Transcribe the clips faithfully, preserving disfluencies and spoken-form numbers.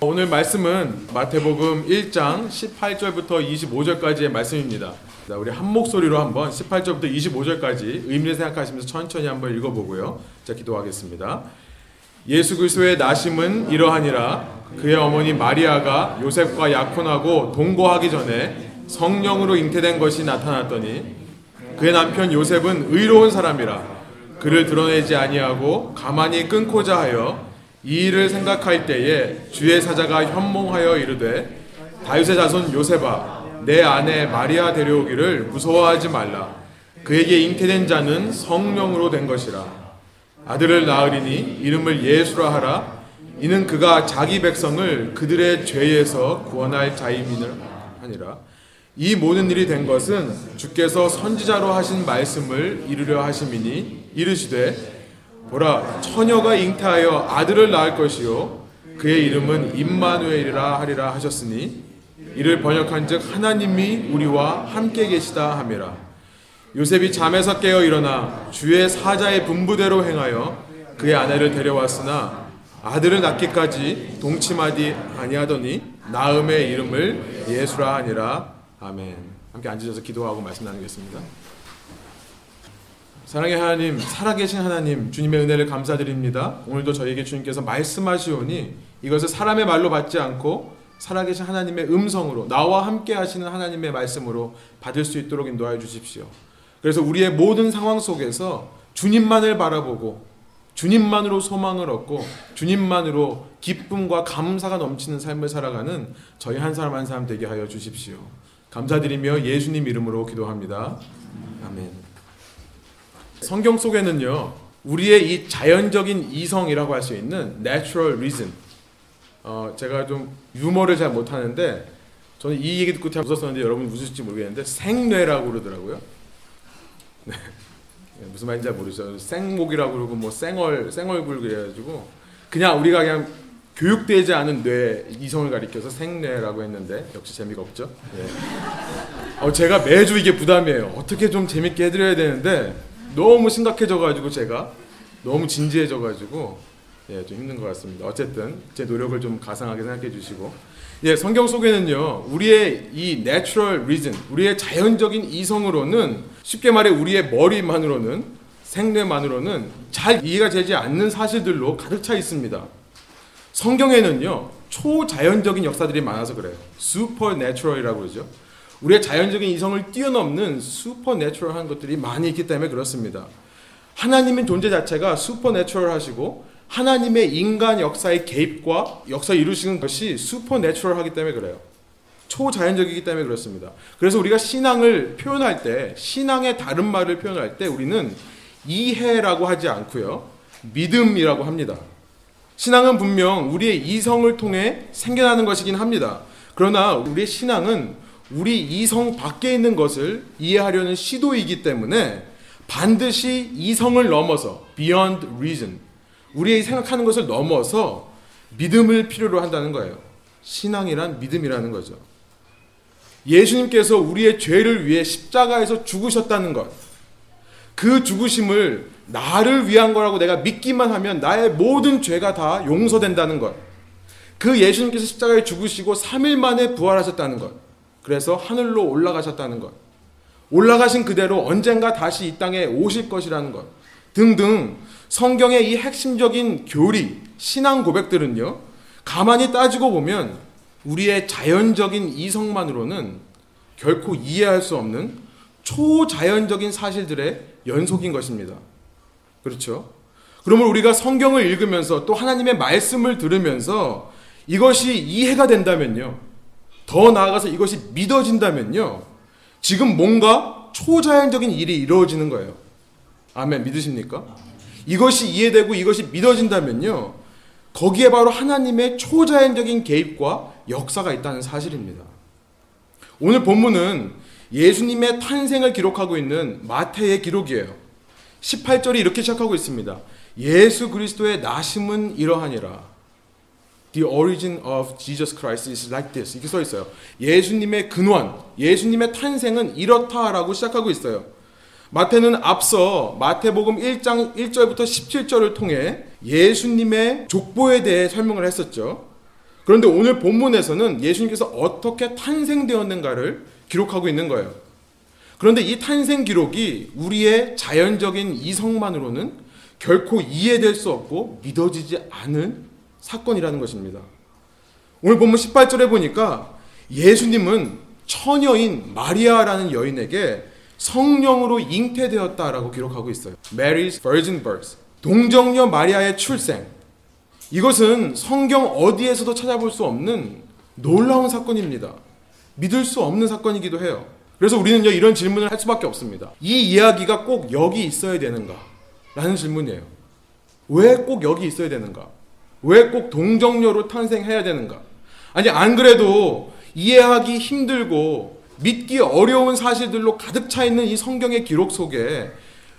오늘 말씀은 마태복음 일 장 십팔 절부터 이십오 절까지의 말씀입니다. 자, 우리 한 목소리로 한번 십팔 절부터 이십오 절까지 의미를 생각하시면서 천천히 한번 읽어보고요. 자, 기도하겠습니다. 예수 그리스도의 나심은 이러하니라. 그의 어머니 마리아가 요셉과 약혼하고 동거하기 전에 성령으로 잉태된 것이 나타났더니 그의 남편 요셉은 의로운 사람이라 그를 드러내지 아니하고 가만히 끊고자 하여 이 일을 생각할 때에 주의 사자가 현몽하여 이르되 다윗의 자손 요셉아 내 아내 마리아 데려오기를 무서워하지 말라. 그에게 잉태된 자는 성령으로 된 것이라. 아들을 낳으리니 이름을 예수라 하라. 이는 그가 자기 백성을 그들의 죄에서 구원할 자임이니라 하니라. 이 모든 일이 된 것은 주께서 선지자로 하신 말씀을 이루려 하심이니 이르시되 보라 처녀가 잉태하여 아들을 낳을 것이요 그의 이름은 임마누엘이라 하리라 하셨으니 이를 번역한즉 하나님이 우리와 함께 계시다 함이라. 요셉이 잠에서 깨어 일어나 주의 사자의 분부대로 행하여 그의 아내를 데려왔으나 아들을 낳기까지 동침하지 아니하더니 나음의 이름을 예수라 하니라. 아멘. 함께 앉으셔서 기도하고 말씀 나누겠습니다. 사랑의 하나님, 살아계신 하나님, 주님의 은혜를 감사드립니다. 오늘도 저희에게 주님께서 말씀하시오니 이것을 사람의 말로 받지 않고 살아계신 하나님의 음성으로 나와 함께 하시는 하나님의 말씀으로 받을 수 있도록 인도하여 주십시오. 그래서 우리의 모든 상황 속에서 주님만을 바라보고 주님만으로 소망을 얻고 주님만으로 기쁨과 감사가 넘치는 삶을 살아가는 저희 한 사람 한 사람 되게 하여 주십시오. 감사드리며 예수님 이름으로 기도합니다. 아멘. 성경 속에는요, 우리의 이 자연적인 이성이라고 할 수 있는 natural reason. 어, 제가 좀 유머를 잘 못하는데, 저는 이 얘기 듣고 참 웃었었는데, 여러분 웃으실지 모르겠는데, 생뇌라고 그러더라고요. 네. 무슨 말인지 잘 모르죠. 생목이라고 그러고, 뭐, 생얼, 생얼굴 그래가지고, 그냥 우리가 그냥 교육되지 않은 뇌, 이성을 가리켜서 생뇌라고 했는데, 역시 재미가 없죠. 네. 어, 제가 매주 이게 부담이에요. 어떻게 좀 재밌게 해드려야 되는데, 너무 심각해져가지고 제가 너무 진지해져가지고 예, 좀 힘든 것 같습니다. 어쨌든 제 노력을 좀 가상하게 생각해 주시고 예, 성경 속에는요 우리의 이 natural reason 우리의 자연적인 이성으로는 쉽게 말해 우리의 머리만으로는 생뇌만으로는 잘 이해가 되지 않는 사실들로 가득 차 있습니다. 성경에는요 초자연적인 역사들이 많아서 그래요. supernatural이라고 그러죠. 우리의 자연적인 이성을 뛰어넘는 슈퍼내추럴한 것들이 많이 있기 때문에 그렇습니다. 하나님의 존재 자체가 슈퍼내추럴하시고 하나님의 인간 역사의 개입과 역사 이루시는 것이 슈퍼내추럴하기 때문에 그래요. 초자연적이기 때문에 그렇습니다. 그래서 우리가 신앙을 표현할 때 신앙의 다른 말을 표현할 때 우리는 이해라고 하지 않고요. 믿음이라고 합니다. 신앙은 분명 우리의 이성을 통해 생겨나는 것이긴 합니다. 그러나 우리의 신앙은 우리 이성 밖에 있는 것을 이해하려는 시도이기 때문에 반드시 이성을 넘어서 beyond reason 우리의 생각하는 것을 넘어서 믿음을 필요로 한다는 거예요. 신앙이란 믿음이라는 거죠. 예수님께서 우리의 죄를 위해 십자가에서 죽으셨다는 것, 그 죽으심을 나를 위한 거라고 내가 믿기만 하면 나의 모든 죄가 다 용서된다는 것, 그 예수님께서 십자가에 죽으시고 삼 일 만에 부활하셨다는 것, 그래서 하늘로 올라가셨다는 것, 올라가신 그대로 언젠가 다시 이 땅에 오실 것이라는 것 등등 성경의 이 핵심적인 교리, 신앙 고백들은요 가만히 따지고 보면 우리의 자연적인 이성만으로는 결코 이해할 수 없는 초자연적인 사실들의 연속인 것입니다. 그렇죠? 그러므로 우리가 성경을 읽으면서 또 하나님의 말씀을 들으면서 이것이 이해가 된다면요 더 나아가서 이것이 믿어진다면요. 지금 뭔가 초자연적인 일이 이루어지는 거예요. 아멘. 믿으십니까? 이것이 이해되고 이것이 믿어진다면요. 거기에 바로 하나님의 초자연적인 개입과 역사가 있다는 사실입니다. 오늘 본문은 예수님의 탄생을 기록하고 있는 마태의 기록이에요. 십팔 절이 이렇게 시작하고 있습니다. 예수 그리스도의 나심은 이러하니라. The origin of Jesus Christ is like this. 이렇게 써 있어요. 예수님의 근원, 예수님의 탄생은 이렇다라고 시작하고 있어요. 마태는 앞서 마태복음 일 장 일 절부터 십칠 절을 통해 예수님의 족보에 대해 설명을 했었죠. 그런데 오늘 본문에서는 예수님께서 어떻게 탄생되었는가를 기록하고 있는 거예요. 그런데 이 탄생 기록이 우리의 자연적인 이성만으로는 결코 이해될 수 없고 믿어지지 않은 사건이라는 것입니다. 오늘 본문 십팔 절에 보니까 예수님은 처녀인 마리아라는 여인에게 성령으로 잉태되었다라고 기록하고 있어요. Mary's virgin birth. 동정녀 마리아의 출생. 이것은 성경 어디에서도 찾아볼 수 없는 놀라운 사건입니다. 믿을 수 없는 사건이기도 해요. 그래서 우리는 이런 질문을 할 수밖에 없습니다. 이 이야기가 꼭 여기 있어야 되는가? 라는 질문이에요. 왜 꼭 여기 있어야 되는가? 왜 꼭 동정녀로 탄생해야 되는가? 아니, 안 그래도 이해하기 힘들고 믿기 어려운 사실들로 가득 차 있는 이 성경의 기록 속에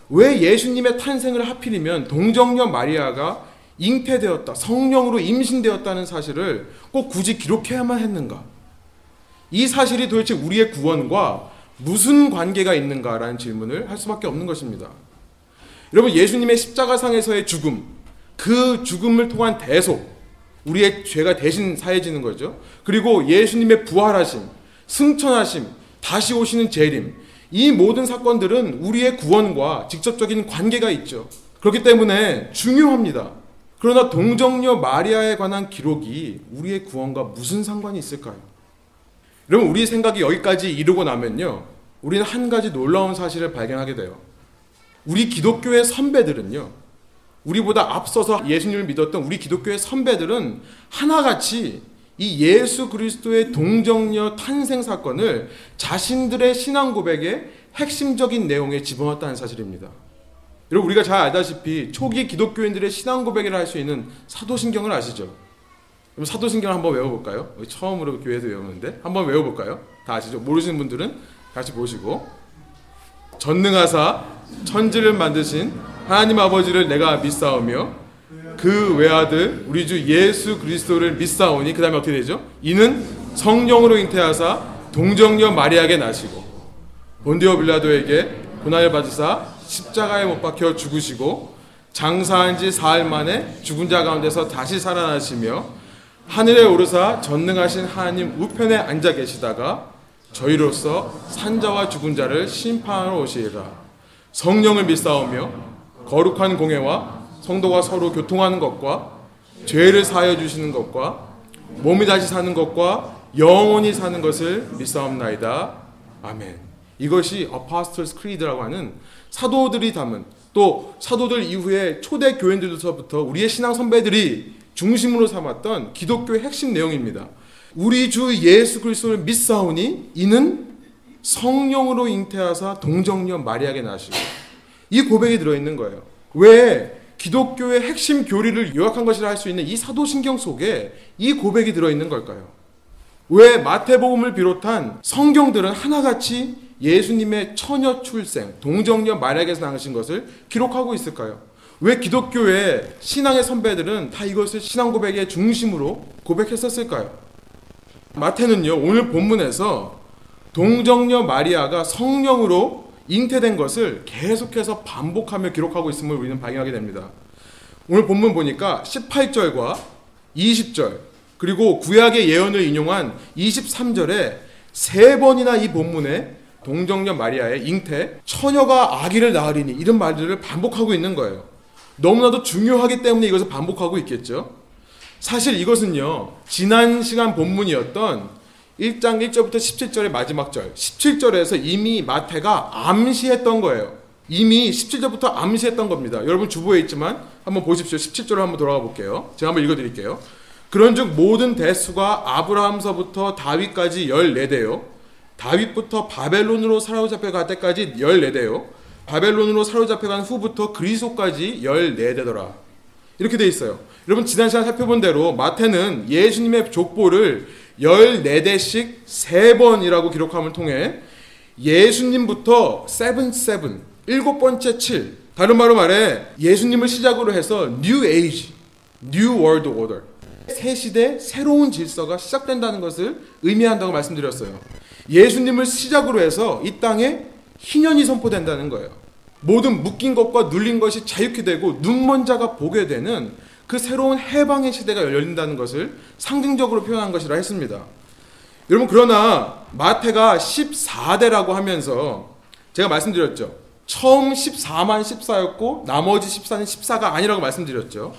왜 예수님의 탄생을 하필이면 동정녀 마리아가 잉태되었다, 성령으로 임신되었다는 사실을 꼭 굳이 기록해야만 했는가? 이 사실이 도대체 우리의 구원과 무슨 관계가 있는가라는 질문을 할 수밖에 없는 것입니다. 여러분, 예수님의 십자가상에서의 죽음, 그 죽음을 통한 대속, 우리의 죄가 대신 사해지는 거죠. 그리고 예수님의 부활하심, 승천하심, 다시 오시는 재림, 이 모든 사건들은 우리의 구원과 직접적인 관계가 있죠. 그렇기 때문에 중요합니다. 그러나 동정녀 마리아에 관한 기록이 우리의 구원과 무슨 상관이 있을까요? 여러분, 우리의 생각이 여기까지 이르고 나면요, 우리는 한 가지 놀라운 사실을 발견하게 돼요. 우리 기독교의 선배들은요, 우리보다 앞서서 예수님을 믿었던 우리 기독교의 선배들은 하나같이 이 예수 그리스도의 동정녀 탄생 사건을 자신들의 신앙 고백의 핵심적인 내용에 집어넣었다는 사실입니다. 여러분, 우리가 잘 알다시피 초기 기독교인들의 신앙 고백이라 할 수 있는 사도신경을 아시죠? 그럼 사도신경을 한번 외워볼까요? 처음으로 교회에서 외우는데 한번 외워볼까요? 다 아시죠? 모르시는 분들은 같이 보시고, 전능하사 천지를 만드신 하나님 아버지를 내가 믿사오며 그 외아들 우리 주 예수 그리스도를 믿사오니, 그 다음에 어떻게 되죠? 이는 성령으로 잉태하사 동정녀 마리아에게 나시고 본디오 빌라도에게 고난을 받으사 십자가에 못 박혀 죽으시고 장사한 지 사흘 만에 죽은 자 가운데서 다시 살아나시며 하늘에 오르사 전능하신 하나님 우편에 앉아 계시다가 저희로서 산자와 죽은 자를 심판하러 오시리라. 성령을 믿사오며 거룩한 공회와 성도가 서로 교통하는 것과 죄를 사하여 주시는 것과 몸이 다시 사는 것과 영원히 사는 것을 믿사옵나이다. 아멘. 이것이 Apostles' Creed라고 하는 사도들이 담은, 또 사도들 이후에 초대 교인들부터 우리의 신앙 선배들이 중심으로 삼았던 기독교의 핵심 내용입니다. 우리 주 예수 그리스도를 믿사오니 이는 성령으로 잉태하사 동정녀 마리아에게 나시고, 이 고백이 들어있는 거예요. 왜 기독교의 핵심 교리를 요약한 것이라 할 수 있는 이 사도신경 속에 이 고백이 들어있는 걸까요? 왜 마태복음을 비롯한 성경들은 하나같이 예수님의 처녀 출생, 동정녀 마리아에게서 나신 것을 기록하고 있을까요? 왜 기독교의 신앙의 선배들은 다 이것을 신앙 고백의 중심으로 고백했었을까요? 마태는요, 오늘 본문에서 동정녀 마리아가 성령으로 잉태된 것을 계속해서 반복하며 기록하고 있음을 우리는 발견하게 됩니다. 오늘 본문 보니까 십팔 절과 이십 절, 그리고 구약의 예언을 인용한 이십삼 절에 세 번이나 이 본문에 동정녀 마리아의 잉태, 처녀가 아기를 낳으리니, 이런 말들을 반복하고 있는 거예요. 너무나도 중요하기 때문에 이것을 반복하고 있겠죠. 사실 이것은요, 지난 시간 본문이었던 일 장 일 절부터 십칠 절의 마지막 절, 십칠 절에서 이미 마태가 암시했던 거예요. 이미 십칠 절부터 암시했던 겁니다. 여러분 주보에 있지만 한번 보십시오. 십칠 절을 한번 돌아가 볼게요. 제가 한번 읽어드릴게요. 그런즉 모든 대수가 아브라함서부터 다윗까지 열네 대요. 다윗부터 바벨론으로 사로잡혀 갈 때까지 열네 대요. 바벨론으로 사로잡혀 간 후부터 그리스도까지 열네 대더라. 이렇게 돼 있어요. 여러분, 지난 시간 살펴본 대로 마태는 예수님의 족보를 열네 대씩 세 번이라고 기록함을 통해 예수님부터 칠십칠, 일곱 번째 칠, 다른 말로 말해 예수님을 시작으로 해서 New Age, New World Order, 새 시대 새로운 질서가 시작된다는 것을 의미한다고 말씀드렸어요. 예수님을 시작으로 해서 이 땅에 희년이 선포된다는 거예요. 모든 묶인 것과 눌린 것이 자유케 되고 눈먼 자가 보게 되는 그 새로운 해방의 시대가 열린다는 것을 상징적으로 표현한 것이라 했습니다. 여러분, 그러나 마태가 십사 대라고 하면서 제가 말씀드렸죠. 처음 십사만 십사였고 나머지 십사는 십사가 아니라고 말씀드렸죠.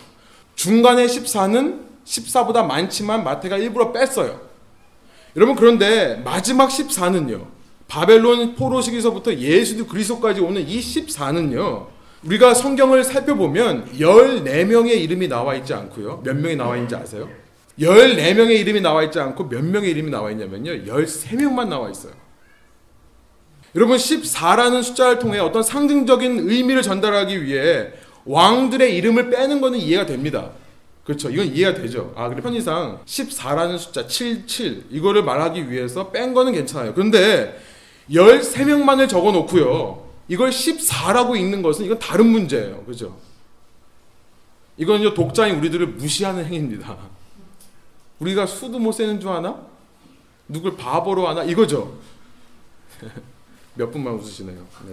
중간에 십사는 십사보다 많지만 마태가 일부러 뺐어요. 여러분, 그런데 마지막 십사는요. 바벨론 포로 시기서부터 예수 그리스도까지 오는 이 십사는요. 우리가 성경을 살펴보면 열네 명의 이름이 나와 있지 않고요. 몇 명이 나와 있는지 아세요? 열네 명의 이름이 나와 있지 않고 몇 명의 이름이 나와 있냐면요. 열세 명만 나와 있어요. 여러분, 십사라는 숫자를 통해 어떤 상징적인 의미를 전달하기 위해 왕들의 이름을 빼는 것은 이해가 됩니다. 그렇죠. 이건 이해가 되죠. 아, 그리고 편의상 십사라는 숫자, 칠십칠, 이거를 말하기 위해서 뺀 거는 괜찮아요. 그런데 열세 명만을 적어 놓고요. 이걸 십사라고 읽는 것은 이건 다른 문제예요. 그렇죠. 이건 독자인 우리들을 무시하는 행위입니다. 우리가 수도 못 세는 줄 아나? 누굴 바보로 하나? 이거죠. 몇 분만 웃으시네요. 네.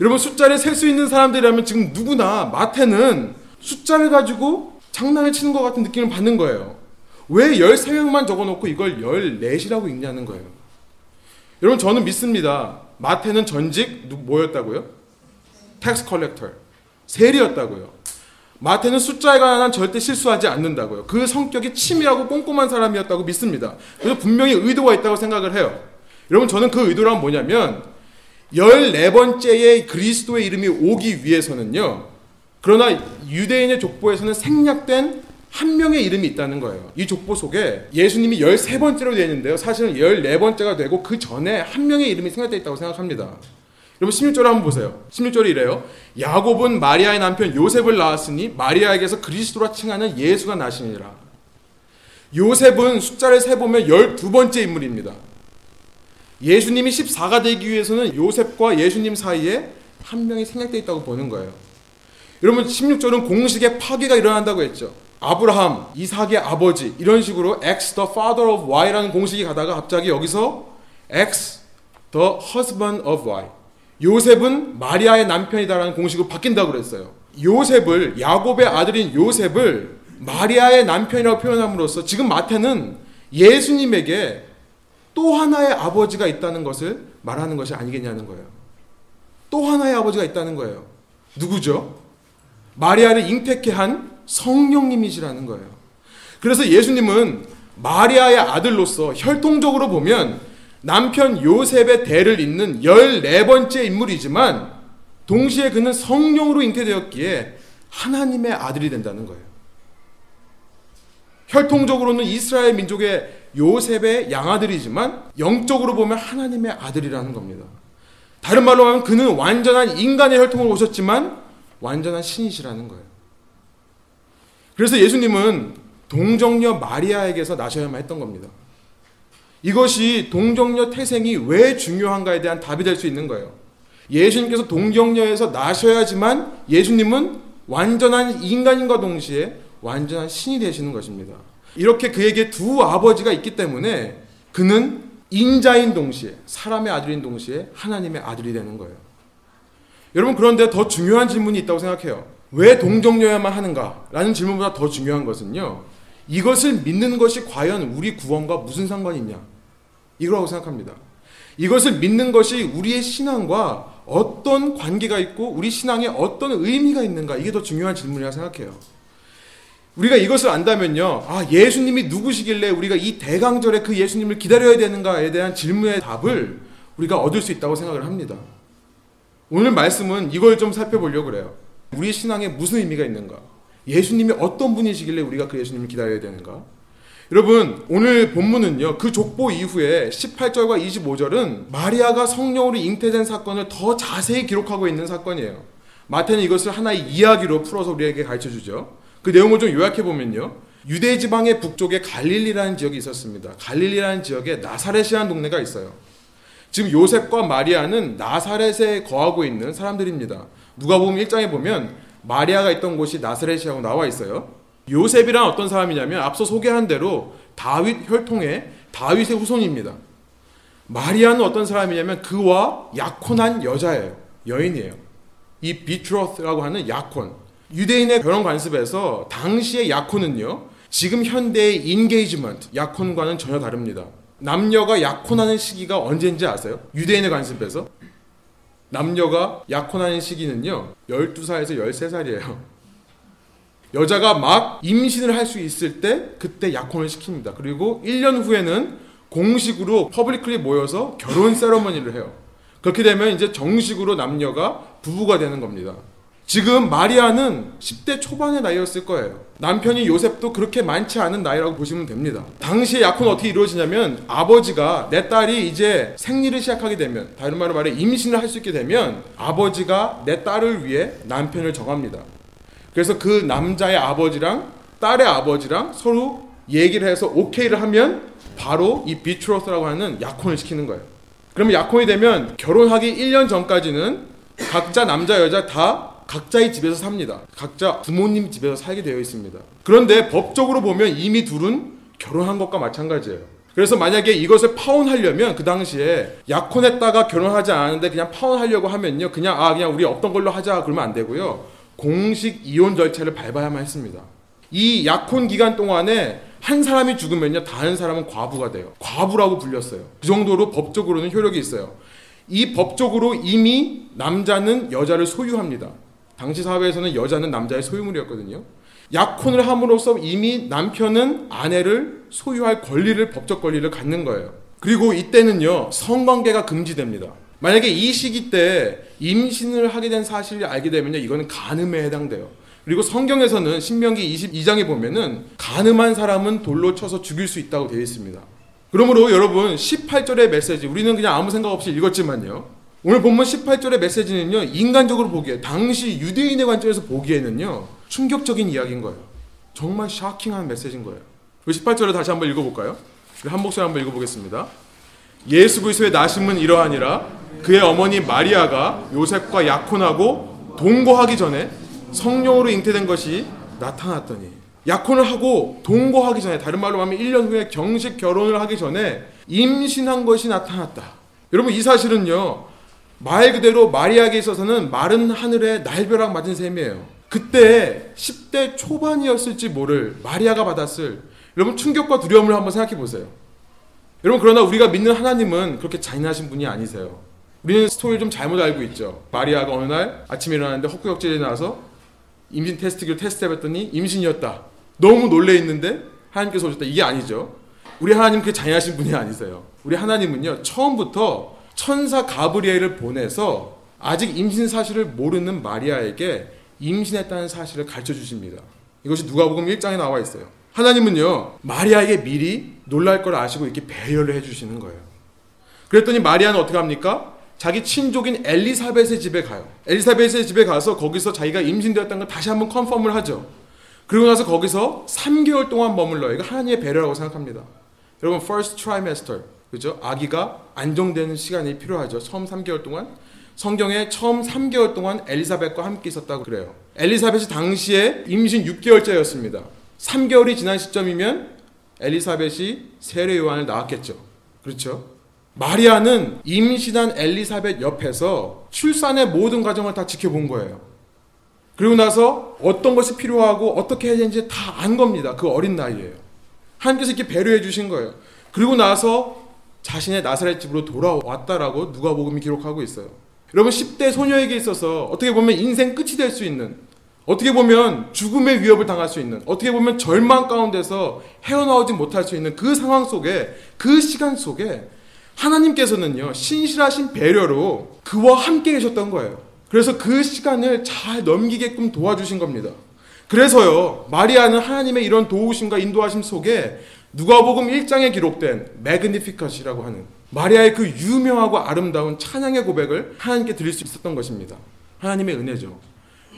여러분, 숫자를 셀 수 있는 사람들이라면 지금 누구나 마태는 숫자를 가지고 장난을 치는 것 같은 느낌을 받는 거예요. 왜 열세 명만 적어놓고 이걸 열넷이라고 읽냐는 거예요. 여러분, 저는 믿습니다. 마태는 전직 뭐였다고요? 텍스 컬렉터, 세리였다고요. 마태는 숫자에 관한 절대 실수하지 않는다고요. 그 성격이 치밀하고 꼼꼼한 사람이었다고 믿습니다. 그래서 분명히 의도가 있다고 생각을 해요. 여러분, 저는 그 의도란 뭐냐면 열네 번째의 그리스도의 이름이 오기 위해서는요. 그러나 유대인의 족보에서는 생략된 한 명의 이름이 있다는 거예요. 이 족보 속에 예수님이 열세 번째로 되어 있는데요. 사실은 열네 번째가 되고 그 전에 한 명의 이름이 생략되어 있다고 생각합니다. 여러분, 십육 절을 한번 보세요. 십육 절이 이래요. 야곱은 마리아의 남편 요셉을 낳았으니 마리아에게서 그리스도라 칭하는 예수가 나시니라. 요셉은 숫자를 세보면 열두 번째 인물입니다. 예수님이 십사가 되기 위해서는 요셉과 예수님 사이에 한 명이 생략되어 있다고 보는 거예요. 여러분, 십육 절은 공식의 파괴가 일어난다고 했죠. 아브라함, 이삭의 아버지, 이런 식으로 X the father of Y라는 공식이 가다가 갑자기 여기서 X the husband of Y, 요셉은 마리아의 남편이다라는 공식으로 바뀐다고 그랬어요. 요셉을, 야곱의 아들인 요셉을 마리아의 남편이라고 표현함으로써 지금 마태는 예수님에게 또 하나의 아버지가 있다는 것을 말하는 것이 아니겠냐는 거예요. 또 하나의 아버지가 있다는 거예요. 누구죠? 마리아를 잉태케 한 성령님이시라는 거예요. 그래서 예수님은 마리아의 아들로서 혈통적으로 보면 남편 요셉의 대를 잇는 열네 번째 인물이지만 동시에 그는 성령으로 잉태되었기에 하나님의 아들이 된다는 거예요. 혈통적으로는 이스라엘 민족의 요셉의 양아들이지만 영적으로 보면 하나님의 아들이라는 겁니다. 다른 말로 하면 그는 완전한 인간의 혈통으로 오셨지만 완전한 신이시라는 거예요. 그래서 예수님은 동정녀 마리아에게서 나셔야만 했던 겁니다. 이것이 동정녀 태생이 왜 중요한가에 대한 답이 될 수 있는 거예요. 예수님께서 동정녀에서 나셔야지만 예수님은 완전한 인간인과 동시에 완전한 신이 되시는 것입니다. 이렇게 그에게 두 아버지가 있기 때문에 그는 인자인 동시에, 사람의 아들인 동시에 하나님의 아들이 되는 거예요. 여러분, 그런데 더 중요한 질문이 있다고 생각해요. 왜 동정녀야만 하는가? 라는 질문보다 더 중요한 것은요. 이것을 믿는 것이 과연 우리 구원과 무슨 상관이 있냐? 이거라고 생각합니다. 이것을 믿는 것이 우리의 신앙과 어떤 관계가 있고 우리 신앙에 어떤 의미가 있는가? 이게 더 중요한 질문이라고 생각해요. 우리가 이것을 안다면요. 아, 예수님이 누구시길래 우리가 이 대강절에 그 예수님을 기다려야 되는가에 대한 질문의 답을 우리가 얻을 수 있다고 생각을 합니다. 오늘 말씀은 이걸 좀 살펴보려고 그래요. 우리 신앙에 무슨 의미가 있는가? 예수님이 어떤 분이시길래 우리가 그 예수님을 기다려야 되는가? 여러분, 오늘 본문은요. 그 족보 이후에 십팔 절과 이십오 절은 마리아가 성령으로 잉태된 사건을 더 자세히 기록하고 있는 사건이에요. 마태는 이것을 하나의 이야기로 풀어서 우리에게 가르쳐주죠. 그 내용을 좀 요약해보면요. 유대 지방의 북쪽에 갈릴리라는 지역이 있었습니다. 갈릴리라는 지역에 나사렛이라는 동네가 있어요. 지금 요셉과 마리아는 나사렛에 거하고 있는 사람들입니다. 누가복음 일 장에 보면 마리아가 있던 곳이 나사렛이라고 나와 있어요. 요셉이란 어떤 사람이냐면 앞서 소개한 대로 다윗 혈통의 다윗의 후손입니다. 마리아는 어떤 사람이냐면 그와 약혼한 여자예요. 여인이에요. 이 비트로스라고 하는 약혼. 유대인의 결혼 관습에서 당시의 약혼은요, 지금 현대의 인게이지먼트, 약혼과는 전혀 다릅니다. 남녀가 약혼하는 시기가 언제인지 아세요? 유대인의 관습에서 남녀가 약혼하는 시기는요 열두 살에서 열세 살이에요. 여자가 막 임신을 할 수 있을 때 그때 약혼을 시킵니다. 그리고 일 년 후에는 공식으로 퍼블릭리 모여서 결혼 세러머니를 해요. 그렇게 되면 이제 정식으로 남녀가 부부가 되는 겁니다. 지금 마리아는 십 대 초반의 나이였을 거예요. 남편이 요셉도 그렇게 많지 않은 나이라고 보시면 됩니다. 당시의 약혼은 어떻게 이루어지냐면, 아버지가 내 딸이 이제 생리를 시작하게 되면, 다른 말로 말해 임신을 할 수 있게 되면 아버지가 내 딸을 위해 남편을 정합니다. 그래서 그 남자의 아버지랑 딸의 아버지랑 서로 얘기를 해서 오케이를 하면 바로 이 비트로스라고 하는 약혼을 시키는 거예요. 그러면 약혼이 되면 결혼하기 일 년 전까지는 각자 남자 여자 다 각자의 집에서 삽니다. 각자 부모님 집에서 살게 되어 있습니다. 그런데 법적으로 보면 이미 둘은 결혼한 것과 마찬가지예요. 그래서 만약에 이것을 파혼하려면, 그 당시에 약혼했다가 결혼하지 않았는데 그냥 파혼하려고 하면요, 그냥 아 그냥 우리 없던 걸로 하자 그러면 안 되고요, 공식 이혼 절차를 밟아야만 했습니다. 이 약혼 기간 동안에 한 사람이 죽으면요 다른 사람은 과부가 돼요. 과부라고 불렸어요. 그 정도로 법적으로는 효력이 있어요. 이 법적으로 이미 남자는 여자를 소유합니다. 당시 사회에서는 여자는 남자의 소유물이었거든요. 약혼을 함으로써 이미 남편은 아내를 소유할 권리를, 법적 권리를 갖는 거예요. 그리고 이때는요, 성관계가 금지됩니다. 만약에 이 시기 때 임신을 하게 된 사실을 알게 되면요, 이거는 간음에 해당돼요. 그리고 성경에서는 신명기 이십이 장에 보면은 간음한 사람은 돌로 쳐서 죽일 수 있다고 되어 있습니다. 그러므로 여러분, 십팔 절의 메시지, 우리는 그냥 아무 생각 없이 읽었지만요, 오늘 본문 십팔 절의 메시지는요, 인간적으로 보기에, 당시 유대인의 관점에서 보기에는요, 충격적인 이야기인 거예요. 정말 샤킹한 메시지인 거예요. 우리 십팔 절을 다시 한번 읽어볼까요? 우리 한 목소리 한번 읽어보겠습니다. 예수 그리스도의 나심은 이러하니라. 그의 어머니 마리아가 요셉과 약혼하고 동거하기 전에 성령으로 잉태된 것이 나타났더니. 약혼을 하고 동거하기 전에, 다른 말로 하면 일 년 후에 정식 결혼을 하기 전에 임신한 것이 나타났다. 여러분, 이 사실은요, 말 그대로 마리아에게 있어서는 마른 하늘에 날벼락 맞은 셈이에요. 그때 십 대 초반이었을지 모를 마리아가 받았을, 여러분, 충격과 두려움을 한번 생각해 보세요. 여러분, 그러나 우리가 믿는 하나님은 그렇게 잔인하신 분이 아니세요. 우리는 스토리를 좀 잘못 알고 있죠. 마리아가 어느 날 아침에 일어났는데 헛구역질이 나서 임신 테스트기로 테스트해봤더니 임신이었다. 너무 놀래 있는데 하나님께서 오셨다. 이게 아니죠. 우리 하나님 그렇게 잔인하신 분이 아니세요. 우리 하나님은요, 처음부터 천사 가브리엘을 보내서 아직 임신 사실을 모르는 마리아에게 임신했다는 사실을 가르쳐 주십니다. 이것이 누가복음 일 장에 나와 있어요. 하나님은요, 마리아에게 미리 놀랄 걸 아시고 이렇게 배려를 해주시는 거예요. 그랬더니 마리아는 어떻게 합니까? 자기 친족인 엘리사벳의 집에 가요. 엘리사벳의 집에 가서 거기서 자기가 임신되었다는 걸 다시 한번 컨펌을 하죠. 그러고 나서 거기서 삼 개월 동안 머물러요. 이거 하나님의 배려라고 생각합니다. 여러분, first trimester, 그죠? 아기가 안정되는 시간이 필요하죠. 처음 삼 개월 동안. 성경에 처음 삼 개월 동안 엘리사벳과 함께 있었다고 그래요. 엘리사벳이 당시에 임신 육 개월째였습니다. 삼 개월이 지난 시점이면 엘리사벳이 세례 요한을 낳았겠죠. 그렇죠? 마리아는 임신한 엘리사벳 옆에서 출산의 모든 과정을 다 지켜본 거예요. 그리고 나서 어떤 것이 필요하고 어떻게 해야 되는지 다 안 겁니다. 그 어린 나이에요. 하나님께서 이렇게 배려해 주신 거예요. 그리고 나서 자신의 나사렛 집으로 돌아왔다라고 누가복음이 기록하고 있어요. 여러분, 십 대 소녀에게 있어서 어떻게 보면 인생 끝이 될 수 있는, 어떻게 보면 죽음의 위협을 당할 수 있는, 어떻게 보면 절망 가운데서 헤어나오지 못할 수 있는 그 상황 속에, 그 시간 속에 하나님께서는요, 신실하신 배려로 그와 함께 계셨던 거예요. 그래서 그 시간을 잘 넘기게끔 도와주신 겁니다. 그래서요, 마리아는 하나님의 이런 도우심과 인도하심 속에 누가복음 일 장에 기록된 매그니피컷이라고 하는 마리아의 그 유명하고 아름다운 찬양의 고백을 하나님께 드릴 수 있었던 것입니다. 하나님의 은혜죠.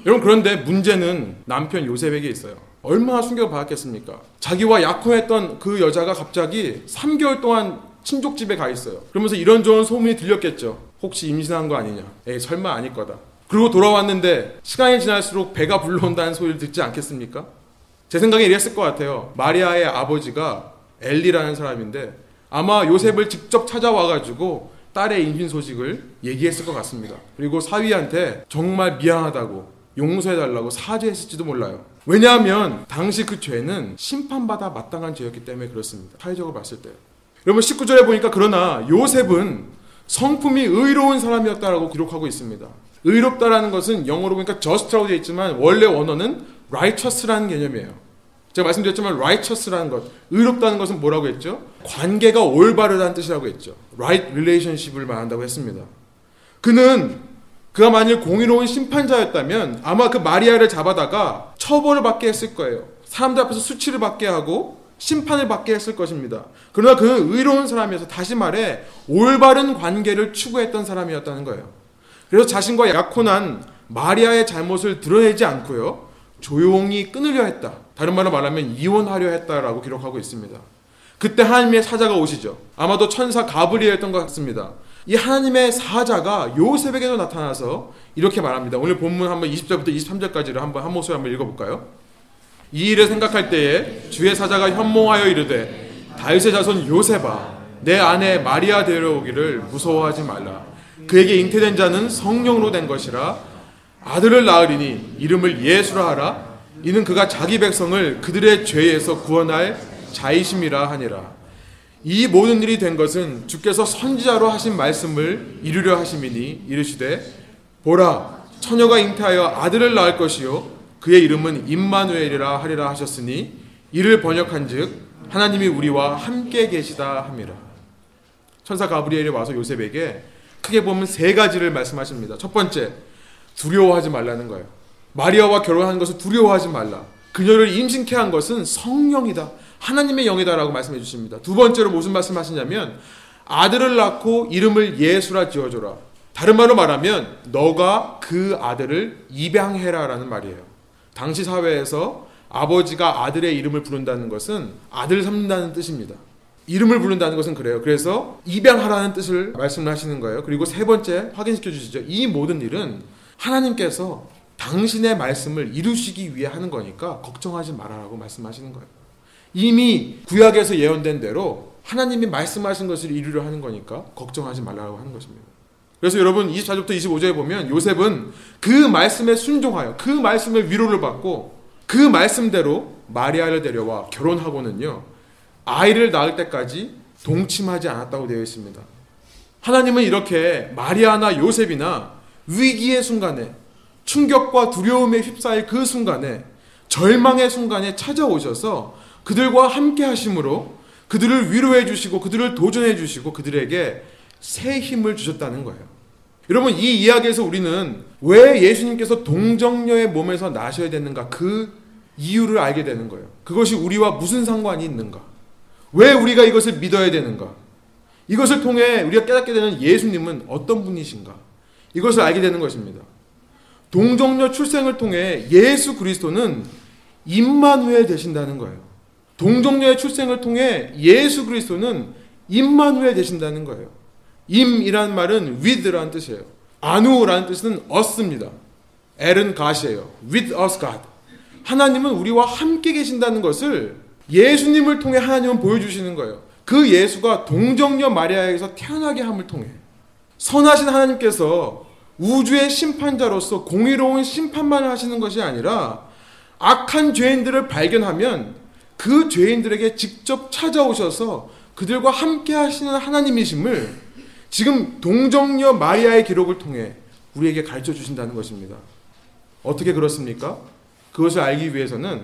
여러분, 그런데 문제는 남편 요셉에게 있어요. 얼마나 충격을 받았겠습니까? 자기와 약혼했던 그 여자가 갑자기 삼 개월 동안 친족집에 가 있어요. 그러면서 이런저런 소문이 들렸겠죠. 혹시 임신한 거 아니냐? 에이, 설마 아닐 거다. 그리고 돌아왔는데 시간이 지날수록 배가 불러온다는 소리를 듣지 않겠습니까? 제 생각에 이랬을 것 같아요. 마리아의 아버지가 엘리라는 사람인데 아마 요셉을 직접 찾아와가지고 딸의 임신 소식을 얘기했을 것 같습니다. 그리고 사위한테 정말 미안하다고, 용서해달라고 사죄했을지도 몰라요. 왜냐하면 당시 그 죄는 심판받아 마땅한 죄였기 때문에 그렇습니다. 사회적으로 봤을 때요. 여러분 십구 절에 보니까 그러나 요셉은 성품이 의로운 사람이었다라고 기록하고 있습니다. 의롭다라는 것은 영어로 보니까 just라고 되어 있지만 원래 원어는 righteous라는 개념이에요. 제가 말씀드렸지만 righteous라는 것, 의롭다는 것은 뭐라고 했죠? 관계가 올바르다는 뜻이라고 했죠. right relationship을 말한다고 했습니다. 그는 그가 만일 공의로운 심판자였다면 아마 그 마리아를 잡아다가 처벌을 받게 했을 거예요. 사람들 앞에서 수치를 받게 하고 심판을 받게 했을 것입니다. 그러나 그는 의로운 사람이어서 다시 말해 올바른 관계를 추구했던 사람이었다는 거예요. 그래서 자신과 약혼한 마리아의 잘못을 드러내지 않고요, 조용히 끊으려 했다. 다른 말로 말하면 이혼하려 했다라고 기록하고 있습니다. 그때 하나님의 사자가 오시죠. 아마도 천사 가브리엘이었던 것 같습니다. 이 하나님의 사자가 요셉에게도 나타나서 이렇게 말합니다. 오늘 본문 한번 이십 절부터 이십삼 절까지를 한번 한 목소리 한번 읽어볼까요? 이 일을 생각할 때에 주의 사자가 현몽하여 이르되 다윗의 자손 요셉아 내 아내 마리아 데려오기를 무서워하지 말라. 그에게 잉태된 자는 성령으로 된 것이라. 아들을 낳으리니 이름을 예수라 하라. 이는 그가 자기 백성을 그들의 죄에서 구원할 자이심이라 하니라. 이 모든 일이 된 것은 주께서 선지자로 하신 말씀을 이루려 하심이니 이르시되 보라 처녀가 잉태하여 아들을 낳을 것이요 그의 이름은 임마누엘이라 하리라 하셨으니 이를 번역한즉 하나님이 우리와 함께 계시다 함이라. 천사 가브리엘이 와서 요셉에게 크게 보면 세 가지를 말씀하십니다. 첫 번째, 두려워하지 말라는 거예요. 마리아와 결혼하는 것을 두려워하지 말라. 그녀를 임신케 한 것은 성령이다. 하나님의 영이다라고 말씀해 주십니다. 두 번째로 무슨 말씀하시냐면 아들을 낳고 이름을 예수라 지어줘라. 다른 말로 말하면 너가 그 아들을 입양해라라는 말이에요. 당시 사회에서 아버지가 아들의 이름을 부른다는 것은 아들 삼는다는 뜻입니다. 이름을 부른다는 것은 그래요. 그래서 입양하라는 뜻을 말씀을 하시는 거예요. 그리고 세 번째 확인시켜 주시죠. 이 모든 일은 하나님께서 당신의 말씀을 이루시기 위해 하는 거니까 걱정하지 말아라고 말씀하시는 거예요. 이미 구약에서 예언된 대로 하나님이 말씀하신 것을 이루려 하는 거니까 걱정하지 말라고 하는 것입니다. 그래서 여러분 이십사 절부터 이십오 절에 보면 요셉은 그 말씀에 순종하여 그 말씀의 위로를 받고 그 말씀대로 마리아를 데려와 결혼하고는요, 아이를 낳을 때까지 동침하지 않았다고 되어 있습니다. 하나님은 이렇게 마리아나 요셉이나 위기의 순간에, 충격과 두려움에 휩싸일 그 순간에, 절망의 순간에 찾아오셔서 그들과 함께 하심으로 그들을 위로해 주시고 그들을 도전해 주시고 그들에게 새 힘을 주셨다는 거예요. 여러분 이 이야기에서 우리는 왜 예수님께서 동정녀의 몸에서 나셔야 되는가, 그 이유를 알게 되는 거예요. 그것이 우리와 무슨 상관이 있는가, 왜 우리가 이것을 믿어야 되는가, 이것을 통해 우리가 깨닫게 되는 예수님은 어떤 분이신가, 이것을 알게 되는 것입니다. 동정녀 출생을 통해 예수 그리스도는 임마누엘 되신다는 거예요. 동정녀의 출생을 통해 예수 그리스도는 임마누엘 되신다는 거예요. 임이란 말은 with라는 뜻이에요. 아누라는 뜻은 us입니다. 엘은 God이에요. With us God. 하나님은 우리와 함께 계신다는 것을 예수님을 통해 하나님은 보여주시는 거예요. 그 예수가 동정녀 마리아에게서 태어나게 함을 통해 선하신 하나님께서 우주의 심판자로서 공의로운 심판만 하시는 것이 아니라 악한 죄인들을 발견하면 그 죄인들에게 직접 찾아오셔서 그들과 함께 하시는 하나님이심을 지금 동정녀 마리아의 기록을 통해 우리에게 가르쳐 주신다는 것입니다. 어떻게 그렇습니까? 그것을 알기 위해서는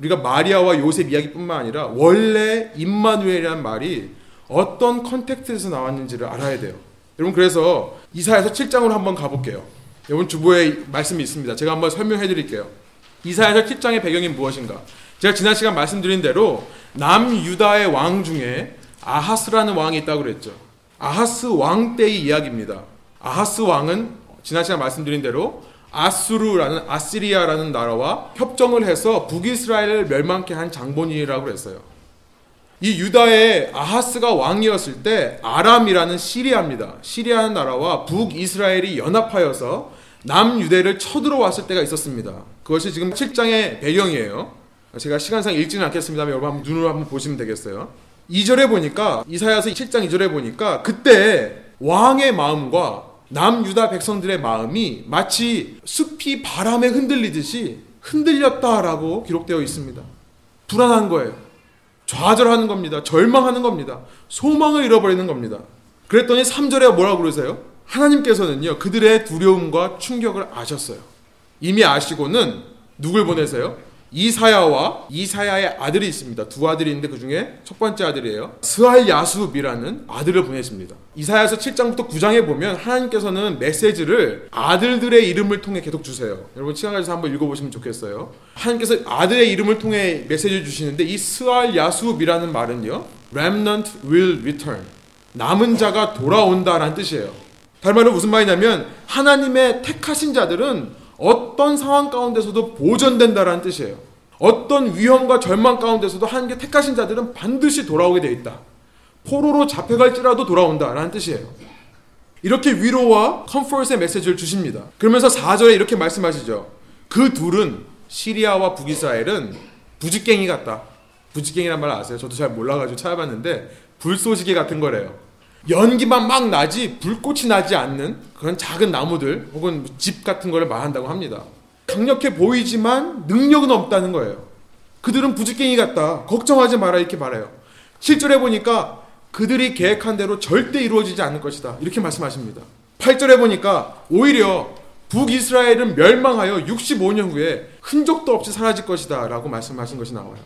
우리가 마리아와 요셉 이야기뿐만 아니라 원래 임마누엘이라는 말이 어떤 컨텍스트에서 나왔는지를 알아야 돼요. 여러분 그래서 이사야서 칠 장으로 한번 가볼게요. 여러분 주보에 말씀이 있습니다. 제가 한번 설명해 드릴게요. 이사야서 칠 장의 배경이 무엇인가? 제가 지난 시간 말씀드린 대로 남유다의 왕 중에 아하스라는 왕이 있다고 그랬죠. 아하스 왕 때의 이야기입니다. 아하스 왕은 지난 시간 말씀드린 대로 아수르라는 아시리아라는 나라와 협정을 해서 북이스라엘을 멸망케 한 장본인이라고 그랬어요. 이 유다의 아하스가 왕이었을 때 아람이라는 시리아입니다. 시리아라는 나라와 북이스라엘이 연합하여서 남유대를 쳐들어왔을 때가 있었습니다. 그것이 지금 칠 장의 배경이에요. 제가 시간상 읽지는 않겠습니다만 여러분 한번 눈으로 한번 보시면 되겠어요. 이 절에 보니까 이사야서 칠 장 이 절에 보니까 그때 왕의 마음과 남유다 백성들의 마음이 마치 숲이 바람에 흔들리듯이 흔들렸다라고 기록되어 있습니다. 불안한 거예요. 좌절하는 겁니다. 절망하는 겁니다. 소망을 잃어버리는 겁니다. 그랬더니 삼 절에 뭐라고 그러세요? 하나님께서는요, 그들의 두려움과 충격을 아셨어요. 이미 아시고는 누굴 보내세요? 이사야와 이사야의 아들이 있습니다. 두 아들이 있는데 그 중에 첫 번째 아들이에요. 스알야수비라는 아들을 보냈습니다. 이사야서 칠 장부터 구 장에 보면 하나님께서는 메시지를 아들들의 이름을 통해 계속 주세요. 여러분 시간 가져서 한번 읽어보시면 좋겠어요. 하나님께서 아들의 이름을 통해 메시지를 주시는데 이 스알야수비라는 말은요, Remnant will return, 남은 자가 돌아온다라는 뜻이에요. 다른 말로 무슨 말이냐면 하나님의 택하신 자들은 어떤 상황 가운데서도 보존된다라는 뜻이에요. 어떤 위험과 절망 가운데서도 하나님께 택하신 자들은 반드시 돌아오게 되어 있다. 포로로 잡혀갈지라도 돌아온다라는 뜻이에요. 이렇게 위로와 컴포트의 메시지를 주십니다. 그러면서 사 절에 이렇게 말씀하시죠. 그 둘은, 시리아와 북이스라엘은 부지깽이 같다. 부지깽이란 말 아세요? 저도 잘 몰라가지고 찾아봤는데 불쏘시개 같은 거래요. 연기만 막 나지 불꽃이 나지 않는 그런 작은 나무들 혹은 집 같은 거를 말한다고 합니다. 강력해 보이지만 능력은 없다는 거예요. 그들은 부지깽이 같다. 걱정하지 마라 이렇게 말해요. 칠 절에 보니까 그들이 계획한 대로 절대 이루어지지 않을 것이다 이렇게 말씀하십니다. 팔 절에 보니까 오히려 북이스라엘은 멸망하여 육십오 년 후에 흔적도 없이 사라질 것이다 라고 말씀하신 것이 나와요.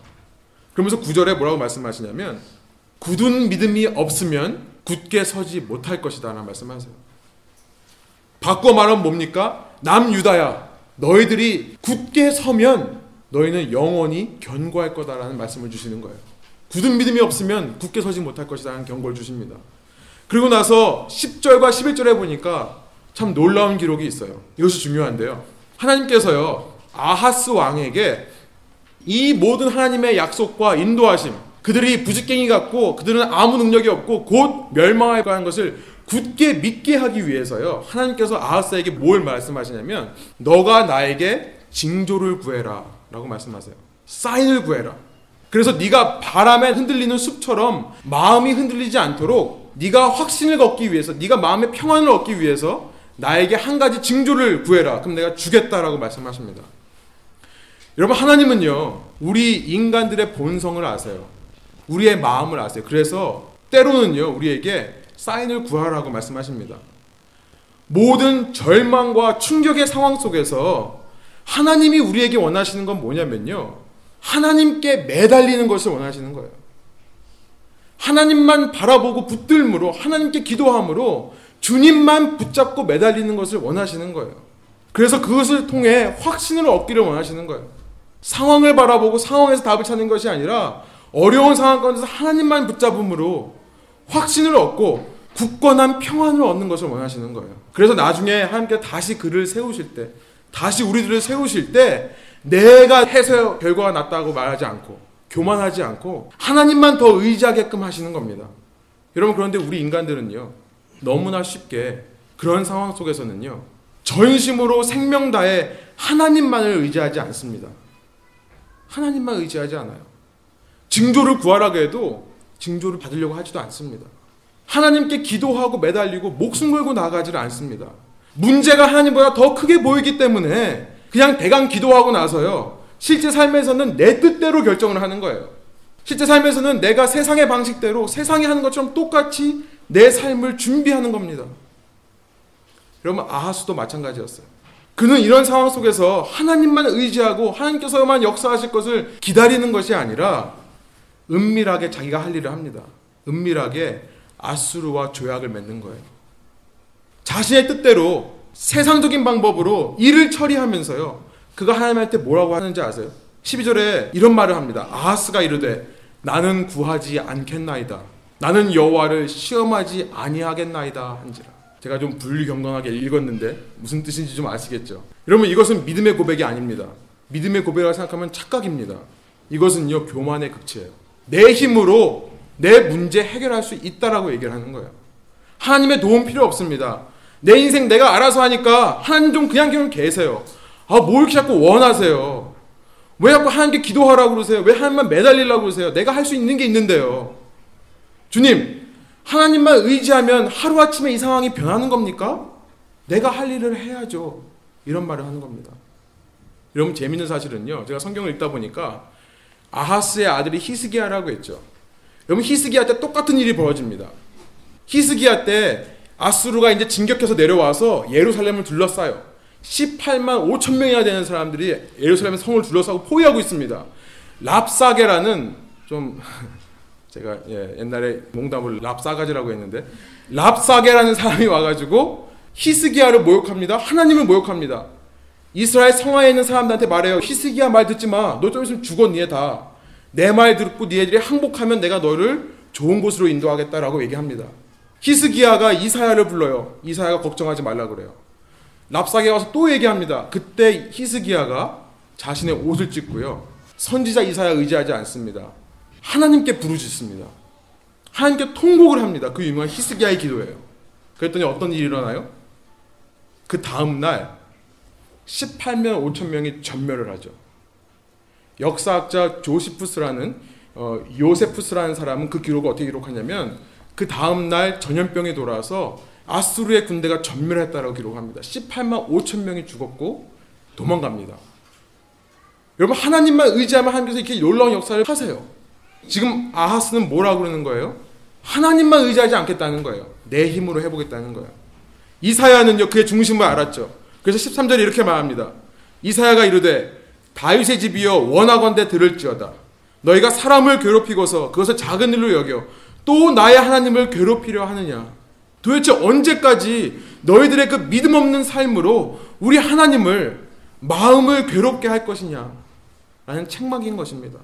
그러면서 구 절에 뭐라고 말씀하시냐면 굳은 믿음이 없으면 굳게 서지 못할 것이다 라는 말씀하세요. 바꿔 말하면 뭡니까? 남유다야, 너희들이 굳게 서면 너희는 영원히 견고할 거다라는 말씀을 주시는 거예요. 굳은 믿음이 없으면 굳게 서지 못할 것이다 라는 경고를 주십니다. 그리고 나서 십 절과 십일 절에 보니까 참 놀라운 기록이 있어요. 이것이 중요한데요, 하나님께서요 아하스 왕에게 이 모든 하나님의 약속과 인도하심, 그들이 부지깽이 같고 그들은 아무 능력이 없고 곧 멸망할 거라는 것을 굳게 믿게 하기 위해서요, 하나님께서 아하스에게 뭘 말씀하시냐면 너가 나에게 징조를 구해라 라고 말씀하세요. 사인을 구해라. 그래서 네가 바람에 흔들리는 숲처럼 마음이 흔들리지 않도록, 네가 확신을 얻기 위해서, 네가 마음의 평안을 얻기 위해서 나에게 한 가지 징조를 구해라. 그럼 내가 주겠다라고 말씀하십니다. 여러분 하나님은요 우리 인간들의 본성을 아세요. 우리의 마음을 아세요. 그래서 때로는요 우리에게 사인을 구하라고 말씀하십니다. 모든 절망과 충격의 상황 속에서 하나님이 우리에게 원하시는 건 뭐냐면요, 하나님께 매달리는 것을 원하시는 거예요. 하나님만 바라보고 붙들므로, 하나님께 기도함으로 주님만 붙잡고 매달리는 것을 원하시는 거예요. 그래서 그것을 통해 확신을 얻기를 원하시는 거예요. 상황을 바라보고 상황에서 답을 찾는 것이 아니라 어려운 상황 가운데서 하나님만 붙잡음으로 확신을 얻고 굳건한 평안을 얻는 것을 원하시는 거예요. 그래서 나중에 하나님께서 다시 그를 세우실 때, 다시 우리들을 세우실 때 내가 해서 결과가 났다고 말하지 않고 교만하지 않고 하나님만 더 의지하게끔 하시는 겁니다. 여러분 그런데 우리 인간들은요 너무나 쉽게 그런 상황 속에서는요 전심으로 생명 다해 하나님만을 의지하지 않습니다. 하나님만 의지하지 않아요. 징조를 구하라고 해도 징조를 받으려고 하지도 않습니다. 하나님께 기도하고 매달리고 목숨 걸고 나아가지를 않습니다. 문제가 하나님보다 더 크게 보이기 때문에 그냥 대강 기도하고 나서요 실제 삶에서는 내 뜻대로 결정을 하는 거예요. 실제 삶에서는 내가 세상의 방식대로, 세상이 하는 것처럼 똑같이 내 삶을 준비하는 겁니다. 여러분 아하수도 마찬가지였어요. 그는 이런 상황 속에서 하나님만 의지하고 하나님께서만 역사하실 것을 기다리는 것이 아니라 은밀하게 자기가 할 일을 합니다. 은밀하게 아수르와 조약을 맺는 거예요. 자신의 뜻대로 세상적인 방법으로 일을 처리하면서요 그가 하나님한테 뭐라고 하는지 아세요? 십이 절에 이런 말을 합니다. 아하스가 이르되 나는 구하지 않겠나이다. 나는 여호와를 시험하지 아니하겠나이다 한지라. 제가 좀 불경건하게 읽었는데 무슨 뜻인지 좀 아시겠죠? 여러분 이것은 믿음의 고백이 아닙니다. 믿음의 고백이라고 생각하면 착각입니다. 이것은요 교만의 극치예요. 내 힘으로 내 문제 해결할 수 있다라고 얘기를 하는 거예요. 하나님의 도움 필요 없습니다. 내 인생 내가 알아서 하니까 하나님 좀 그냥 그냥 계세요. 아, 뭘 이렇게 자꾸 원하세요? 왜 자꾸 하나님께 기도하라고 그러세요? 왜 하나님만 매달리려고 그러세요? 내가 할 수 있는 게 있는데요. 주님, 하나님만 의지하면 하루아침에 이 상황이 변하는 겁니까? 내가 할 일을 해야죠. 이런 말을 하는 겁니다. 여러분 재밌는 사실은요. 제가 성경을 읽다 보니까 아하스의 아들이 히스기야라고 했죠. 여러분 히스기야 때 똑같은 일이 벌어집니다. 히스기야 때 아수르가 이제 진격해서 내려와서 예루살렘을 둘러싸요. 십팔만 오천 명이나 되는 사람들이 예루살렘 성을 둘러싸고 포위하고 있습니다. 랍사게라는 좀 제가 예, 옛날에 농담으로 랍사가지라고 했는데 랍사게라는 사람이 와가지고 히스기야를 모욕합니다. 하나님을 모욕합니다. 이스라엘 성하에 있는 사람들한테 말해요. 히스기야 말 듣지 마. 너 좀 있으면 죽어 니네 다. 내 말 듣고 니네들이 항복하면 내가 너를 좋은 곳으로 인도하겠다라고 얘기합니다. 히스기야가 이사야를 불러요. 이사야가 걱정하지 말라 그래요. 랍사게가 와서 또 얘기합니다. 그때 히스기야가 자신의 옷을 찢고요. 선지자 이사야 의지하지 않습니다. 하나님께 부르짖습니다. 하나님께 통곡을 합니다. 그 유명한 히스기야의 기도예요. 그랬더니 어떤 일이 일어나요? 그 다음날 십팔만 오천 명이 전멸을 하죠. 역사학자 조시푸스라는 어, 요세푸스라는 사람은 그 기록을 어떻게 기록하냐면 그 다음날 전염병이 돌아서 아수르의 군대가 전멸했다라고 기록합니다. 십팔만 오천 명이 죽었고 도망갑니다. 여러분 하나님만 의지하면 하나님께서 이렇게 놀라운 역사를 하세요. 지금 아하스는 뭐라고 그러는 거예요? 하나님만 의지하지 않겠다는 거예요. 내 힘으로 해보겠다는 거예요. 이사야는요 그의 중심을 알았죠. 그래서 십삼 절에 이렇게 말합니다. 이사야가 이르되 다윗의 집이여 원하건대 들을지어다. 너희가 사람을 괴롭히고서 그것을 작은 일로 여겨 또 나의 하나님을 괴롭히려 하느냐. 도대체 언제까지 너희들의 그 믿음 없는 삶으로 우리 하나님을 마음을 괴롭게 할 것이냐 라는 책망인 것입니다.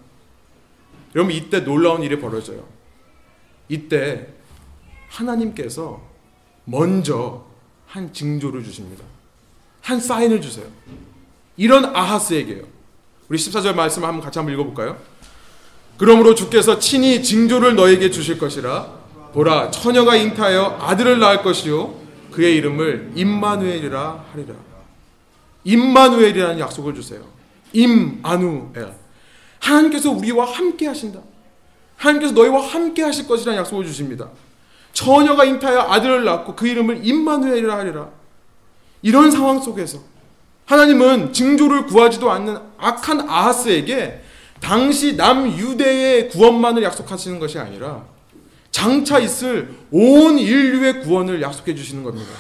여러분 이때 놀라운 일이 벌어져요. 이때 하나님께서 먼저 한 징조를 주십니다. 한 사인을 주세요. 이런 아하스에게요. 우리 십사 절 말씀을 한번 같이 한번 읽어볼까요? 그러므로 주께서 친히 징조를 너에게 주실 것이라. 보라 처녀가 잉태하여 아들을 낳을 것이요 그의 이름을 임마누엘이라 하리라. 임마누엘이라는 약속을 주세요. 임마누엘. 하나님께서 우리와 함께 하신다. 하나님께서 너희와 함께 하실 것이라는 약속을 주십니다. 처녀가 잉태하여 아들을 낳고 그 이름을 임마누엘이라 하리라. 이런 상황 속에서 하나님은 징조를 구하지도 않는 악한 아하스에게 당시 남유대의 구원만을 약속하시는 것이 아니라 장차 있을 온 인류의 구원을 약속해 주시는 겁니다.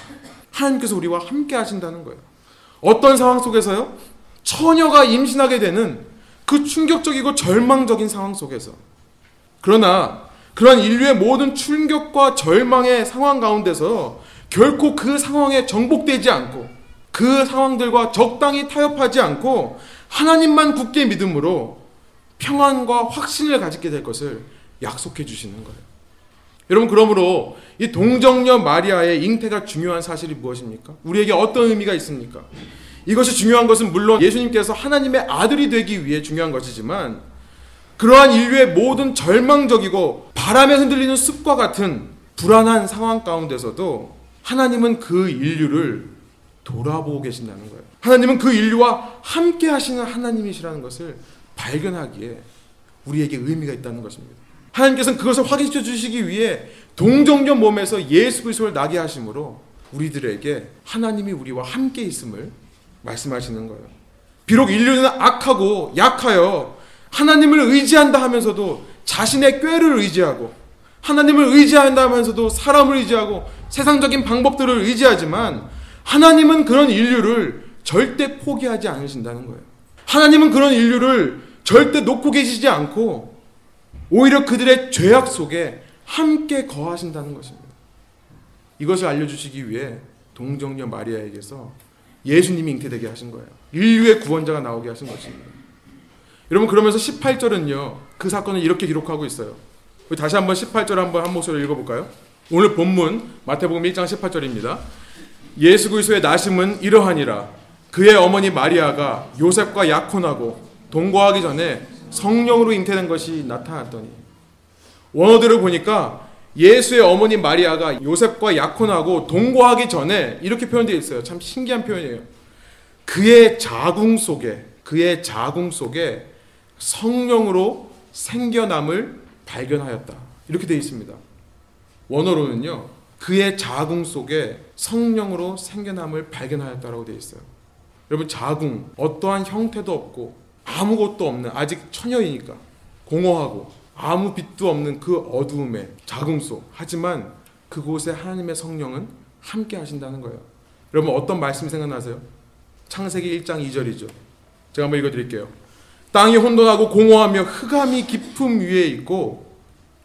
하나님께서 우리와 함께 하신다는 거예요. 어떤 상황 속에서요? 처녀가 임신하게 되는 그 충격적이고 절망적인 상황 속에서. 그러나 그런 인류의 모든 충격과 절망의 상황 가운데서 결코 그 상황에 정복되지 않고 그 상황들과 적당히 타협하지 않고 하나님만 굳게 믿음으로 평안과 확신을 가지게 될 것을 약속해 주시는 거예요. 여러분 그러므로 이 동정녀 마리아의 잉태가 중요한 사실이 무엇입니까? 우리에게 어떤 의미가 있습니까? 이것이 중요한 것은 물론 예수님께서 하나님의 아들이 되기 위해 중요한 것이지만 그러한 인류의 모든 절망적이고 바람에 흔들리는 숲과 같은 불안한 상황 가운데서도 하나님은 그 인류를 돌아보고 계신다는 거예요. 하나님은 그 인류와 함께 하시는 하나님이시라는 것을 발견하기에 우리에게 의미가 있다는 것입니다. 하나님께서는 그것을 확인시켜 주시기 위해 동정녀 몸에서 예수 그리스도를 나게 하심으로 우리들에게 하나님이 우리와 함께 있음을 말씀하시는 거예요. 비록 인류는 악하고 약하여 하나님을 의지한다 하면서도 자신의 꾀를 의지하고 하나님을 의지한다 하면서도 사람을 의지하고 세상적인 방법들을 의지하지만 하나님은 그런 인류를 절대 포기하지 않으신다는 거예요. 하나님은 그런 인류를 절대 놓고 계시지 않고 오히려 그들의 죄악 속에 함께 거하신다는 것입니다. 이것을 알려주시기 위해 동정녀 마리아에게서 예수님이 잉태되게 하신 거예요. 인류의 구원자가 나오게 하신 것입니다. 여러분 그러면서 십팔 절은요. 그 사건을 이렇게 기록하고 있어요. 우리 다시 한번 십팔 절 한번 한 목소리로 읽어볼까요? 오늘 본문 마태복음 일 장 십팔 절입니다. 예수 그리스도의 나심은 이러하니라. 그의 어머니 마리아가 요셉과 약혼하고 동거하기 전에 성령으로 잉태된 것이 나타났더니. 원어들을 보니까 예수의 어머니 마리아가 요셉과 약혼하고 동거하기 전에 이렇게 표현되어 있어요. 참 신기한 표현이에요. 그의 자궁 속에 그의 자궁 속에 성령으로 생겨남을 발견하였다. 이렇게 되어 있습니다. 원어로는요. 그의 자궁 속에 성령으로 생겨남을 발견하였다라고 되어 있어요. 여러분, 자궁 어떠한 형태도 없고 아무것도 없는, 아직 처녀이니까 공허하고 아무 빛도 없는 그 어두움의 자궁 속, 하지만 그곳에 하나님의 성령은 함께 하신다는 거예요. 여러분, 어떤 말씀 생각나세요? 창세기 일 장 이 절이죠. 제가 한번 읽어드릴게요. 땅이 혼돈하고 공허하며 흑암이 깊음 위에 있고,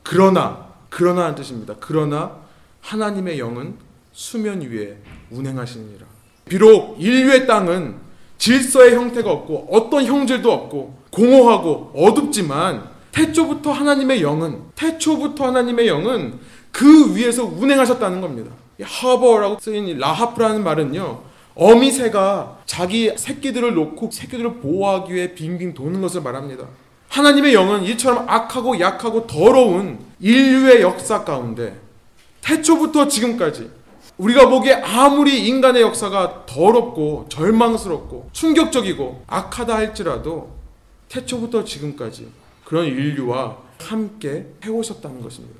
그러나, 그러나라는 뜻입니다. 그러나 하나님의 영은 수면 위에 운행하시니라. 비록 인류의 땅은 질서의 형태가 없고 어떤 형질도 없고 공허하고 어둡지만, 태초부터 하나님의 영은 태초부터 하나님의 영은 그 위에서 운행하셨다는 겁니다. 하버라고 쓰인 라합라는 말은요, 어미 새가 자기 새끼들을 놓고 새끼들을 보호하기 위해 빙빙 도는 것을 말합니다. 하나님의 영은 이처럼 악하고 약하고 더러운 인류의 역사 가운데, 태초부터 지금까지 우리가 보기에 아무리 인간의 역사가 더럽고 절망스럽고 충격적이고 악하다 할지라도 태초부터 지금까지 그런 인류와 함께 해오셨다는 것입니다.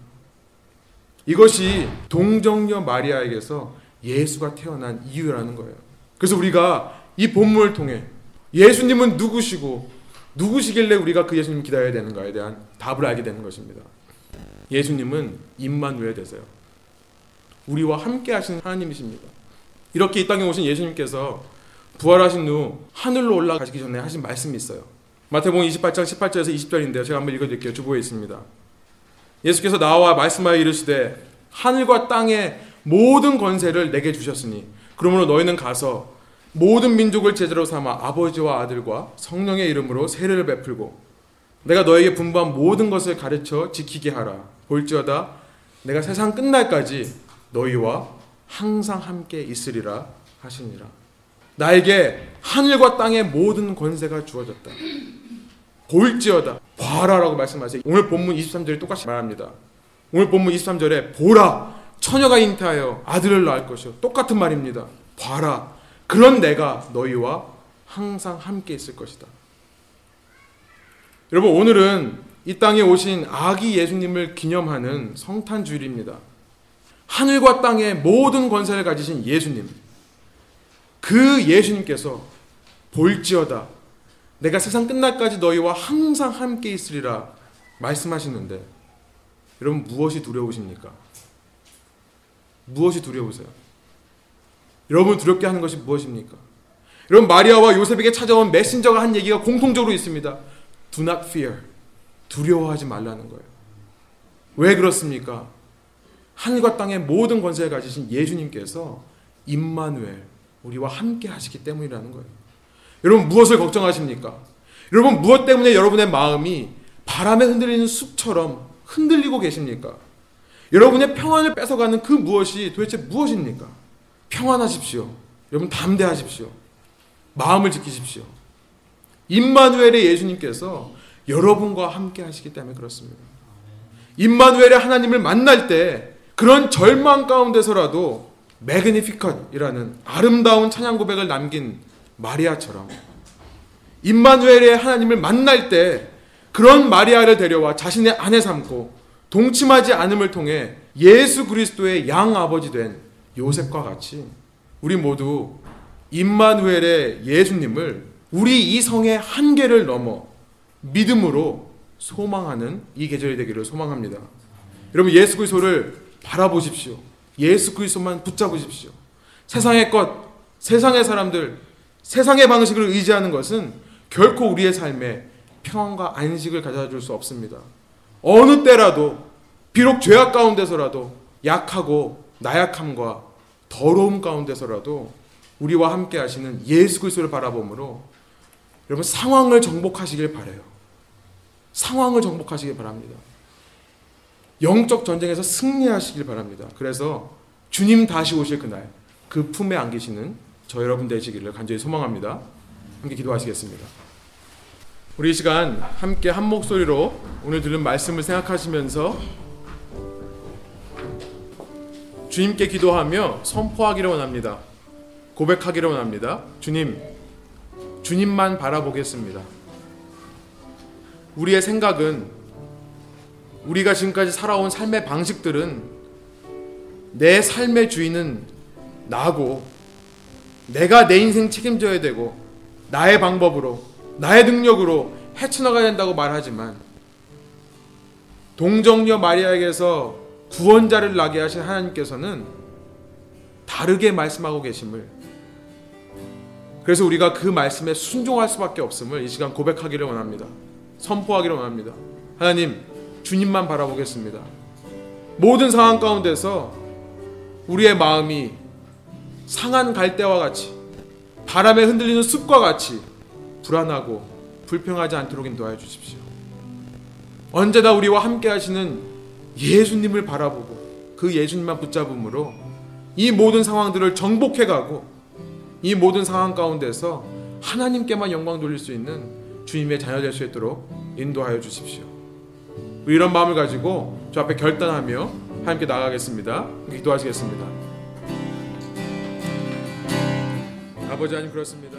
이것이 동정녀 마리아에게서 예수가 태어난 이유라는 거예요. 그래서 우리가 이 본문을 통해 예수님은 누구시고 누구시길래 우리가 그 예수님 기다려야 되는가에 대한 답을 알게 되는 것입니다. 예수님은 임마누엘 되세요. 우리와 함께 하시는 하나님이십니다. 이렇게 이 땅에 오신 예수님께서 부활하신 후 하늘로 올라가시기 전에 하신 말씀이 있어요. 마태복음 이십팔 장 십팔 절에서 이십 절인데요. 제가 한번 읽어드릴게요. 주보에 있습니다. 예수께서 나와 말씀하여 이르시되, 하늘과 땅의 모든 권세를 내게 주셨으니 그러므로 너희는 가서 모든 민족을 제자로 삼아 아버지와 아들과 성령의 이름으로 세례를 베풀고 내가 너에게 분부한 모든 것을 가르쳐 지키게 하라. 볼지어다 내가 세상 끝날까지 너희와 항상 함께 있으리라 하시니라. 나에게 하늘과 땅의 모든 권세가 주어졌다. 볼지어다, 봐라라고 말씀하세요. 오늘 본문 이십삼 절이 똑같이 말합니다. 오늘 본문 이십삼 절에 보라 처녀가 잉태하여 아들을 낳을 것이요, 똑같은 말입니다. 봐라, 그런 내가 너희와 항상 함께 있을 것이다. 여러분, 오늘은 이 땅에 오신 아기 예수님을 기념하는 성탄 주일입니다. 하늘과 땅의 모든 권세를 가지신 예수님, 그 예수님께서 볼지어다 내가 세상 끝날까지 너희와 항상 함께 있으리라 말씀하시는데, 여러분, 무엇이 두려우십니까? 무엇이 두려우세요? 여러분, 두렵게 하는 것이 무엇입니까? 여러분, 마리아와 요셉에게 찾아온 메신저가 한 얘기가 공통적으로 있습니다. Do not fear. 두려워하지 말라는 거예요. 왜 그렇습니까? 하늘과 땅의 모든 권세를 가지신 예수님께서 임마누엘, 우리와 함께 하시기 때문이라는 거예요. 여러분, 무엇을 걱정하십니까? 여러분, 무엇 때문에 여러분의 마음이 바람에 흔들리는 숲처럼 흔들리고 계십니까? 여러분의 평안을 뺏어가는 그 무엇이 도대체 무엇입니까? 평안하십시오. 여러분, 담대하십시오. 마음을 지키십시오. 임마누엘의 예수님께서 여러분과 함께 하시기 때문에 그렇습니다. 임마누엘의 하나님을 만날 때 그런 절망 가운데서라도 Magnificat이라는 아름다운 찬양 고백을 남긴 마리아처럼, 임마누엘의 하나님을 만날 때 그런 마리아를 데려와 자신의 아내 삼고 동침하지 않음을 통해 예수 그리스도의 양아버지 된 요셉과 같이 우리 모두 임마누엘의 예수님을 우리 이성의 한계를 넘어 믿음으로 소망하는 이 계절이 되기를 소망합니다. 여러분, 예수 그리스도를 바라보십시오. 예수 그리스도만 붙잡으십시오. 세상의 것, 세상의 사람들, 세상의 방식을 의지하는 것은 결코 우리의 삶에 평안과 안식을 가져줄 수 없습니다. 어느 때라도, 비록 죄악 가운데서라도, 약하고 나약함과 더러움 가운데서라도 우리와 함께 하시는 예수 그리스도를 바라보므로, 여러분, 상황을 정복하시길 바라요. 상황을 정복하시길 바랍니다. 영적 전쟁에서 승리하시길 바랍니다. 그래서 주님 다시 오실 그날 그 품에 안기시는 저 여러분 되시기를 간절히 소망합니다. 함께 기도하시겠습니다. 우리 이 시간 함께 한 목소리로 오늘 들은 말씀을 생각하시면서 주님께 기도하며 선포하기를 원합니다. 고백하기를 원합니다. 주님, 주님만 바라보겠습니다. 우리의 생각은, 우리가 지금까지 살아온 삶의 방식들은 내 삶의 주인은 나고 내가 내 인생 책임져야 되고 나의 방법으로 나의 능력으로 헤쳐나가야 된다고 말하지만 동정녀 마리아에게서 구원자를 낳게 하신 하나님께서는 다르게 말씀하고 계심을, 그래서 우리가 그 말씀에 순종할 수밖에 없음을 이 시간 고백하기를 원합니다. 선포하기를 원합니다. 하나님, 주님만 바라보겠습니다. 모든 상황 가운데서 우리의 마음이 상한 갈대와 같이 바람에 흔들리는 숲과 같이 불안하고 불평하지 않도록 인도하여 주십시오. 언제나 우리와 함께 하시는 예수님을 바라보고 그 예수님만 붙잡음으로 이 모든 상황들을 정복해가고 이 모든 상황 가운데서 하나님께만 영광 돌릴 수 있는 주님의 자녀 될 수 있도록 인도하여 주십시오. 우리 이런 마음을 가지고 저 앞에 결단하며 함께 나가겠습니다. 기도하시겠습니다. 아버지 하나님, 그렇습니다.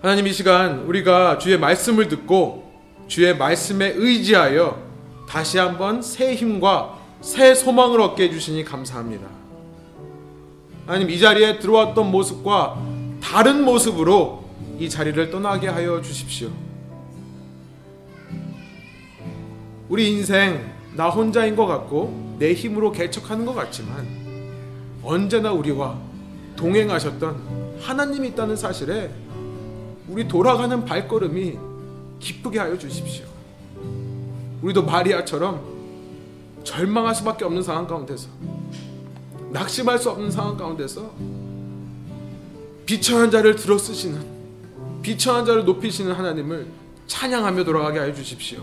하나님, 이 시간 우리가 주의 말씀을 듣고 주의 말씀에 의지하여 다시 한번 새 힘과 새 소망을 얻게 해주시니 감사합니다. 하나님, 이 자리에 들어왔던 모습과 다른 모습으로 이 자리를 떠나게 하여 주십시오. 우리 인생 나 혼자인 것 같고 내 힘으로 개척하는 것 같지만 언제나 우리와 동행하셨던 하나님이 있다는 사실에 우리 돌아가는 발걸음이 기쁘게 하여 주십시오. 우리도 마리아처럼 절망할 수밖에 없는 상황 가운데서, 낙심할 수 없는 상황 가운데서 비천한 자를 들어쓰시는, 비천한 자를 높이시는 하나님을 찬양하며 돌아가게 하여 주십시오.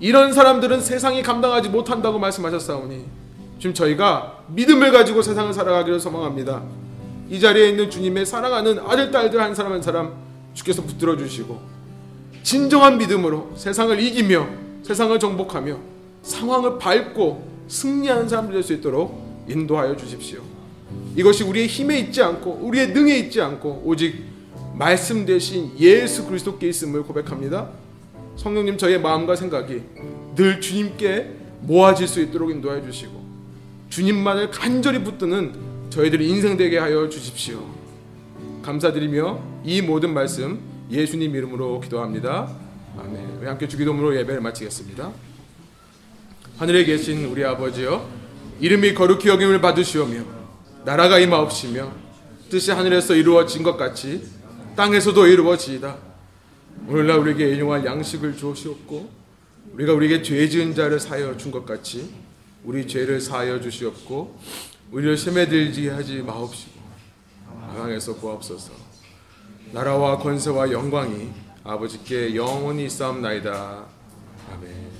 이런 사람들은 세상이 감당하지 못한다고 말씀하셨사오니 지금 저희가 믿음을 가지고 세상을 살아가기를 소망합니다. 이 자리에 있는 주님의 사랑하는 아들, 딸들 한 사람 한 사람 주께서 붙들어 주시고 진정한 믿음으로 세상을 이기며 세상을 정복하며 상황을 밟고 승리하는 사람들 될 수 있도록 인도하여 주십시오. 이것이 우리의 힘에 있지 않고 우리의 능에 있지 않고 오직 말씀 되신 예수 그리스도께 있음을 고백합니다. 성령님, 저희의 마음과 생각이 늘 주님께 모아질 수 있도록 인도하여 주시고 주님만을 간절히 붙드는 저희들이 인생되게 하여 주십시오. 감사드리며 이 모든 말씀 예수님 이름으로 기도합니다. 아멘. 우리 함께 주기도문으로 예배를 마치겠습니다. 하늘에 계신 우리 아버지여, 이름이 거룩히 여김을 받으시오며 나라가 임하옵시며 뜻이 하늘에서 이루어진 것 같이 땅에서도 이루어지이다. 오늘날 우리에게 일용할 양식을 주옵시옵고 우리가 우리에게 죄 지은 자를 사하여 준 것 같이 우리 죄를 사하여 주시옵고 우리를 시험에 들게 하지 마옵시고 강에서 구하옵소서. 나라와 권세와 영광이 아버지께 영원히 있사옵나이다. 아멘.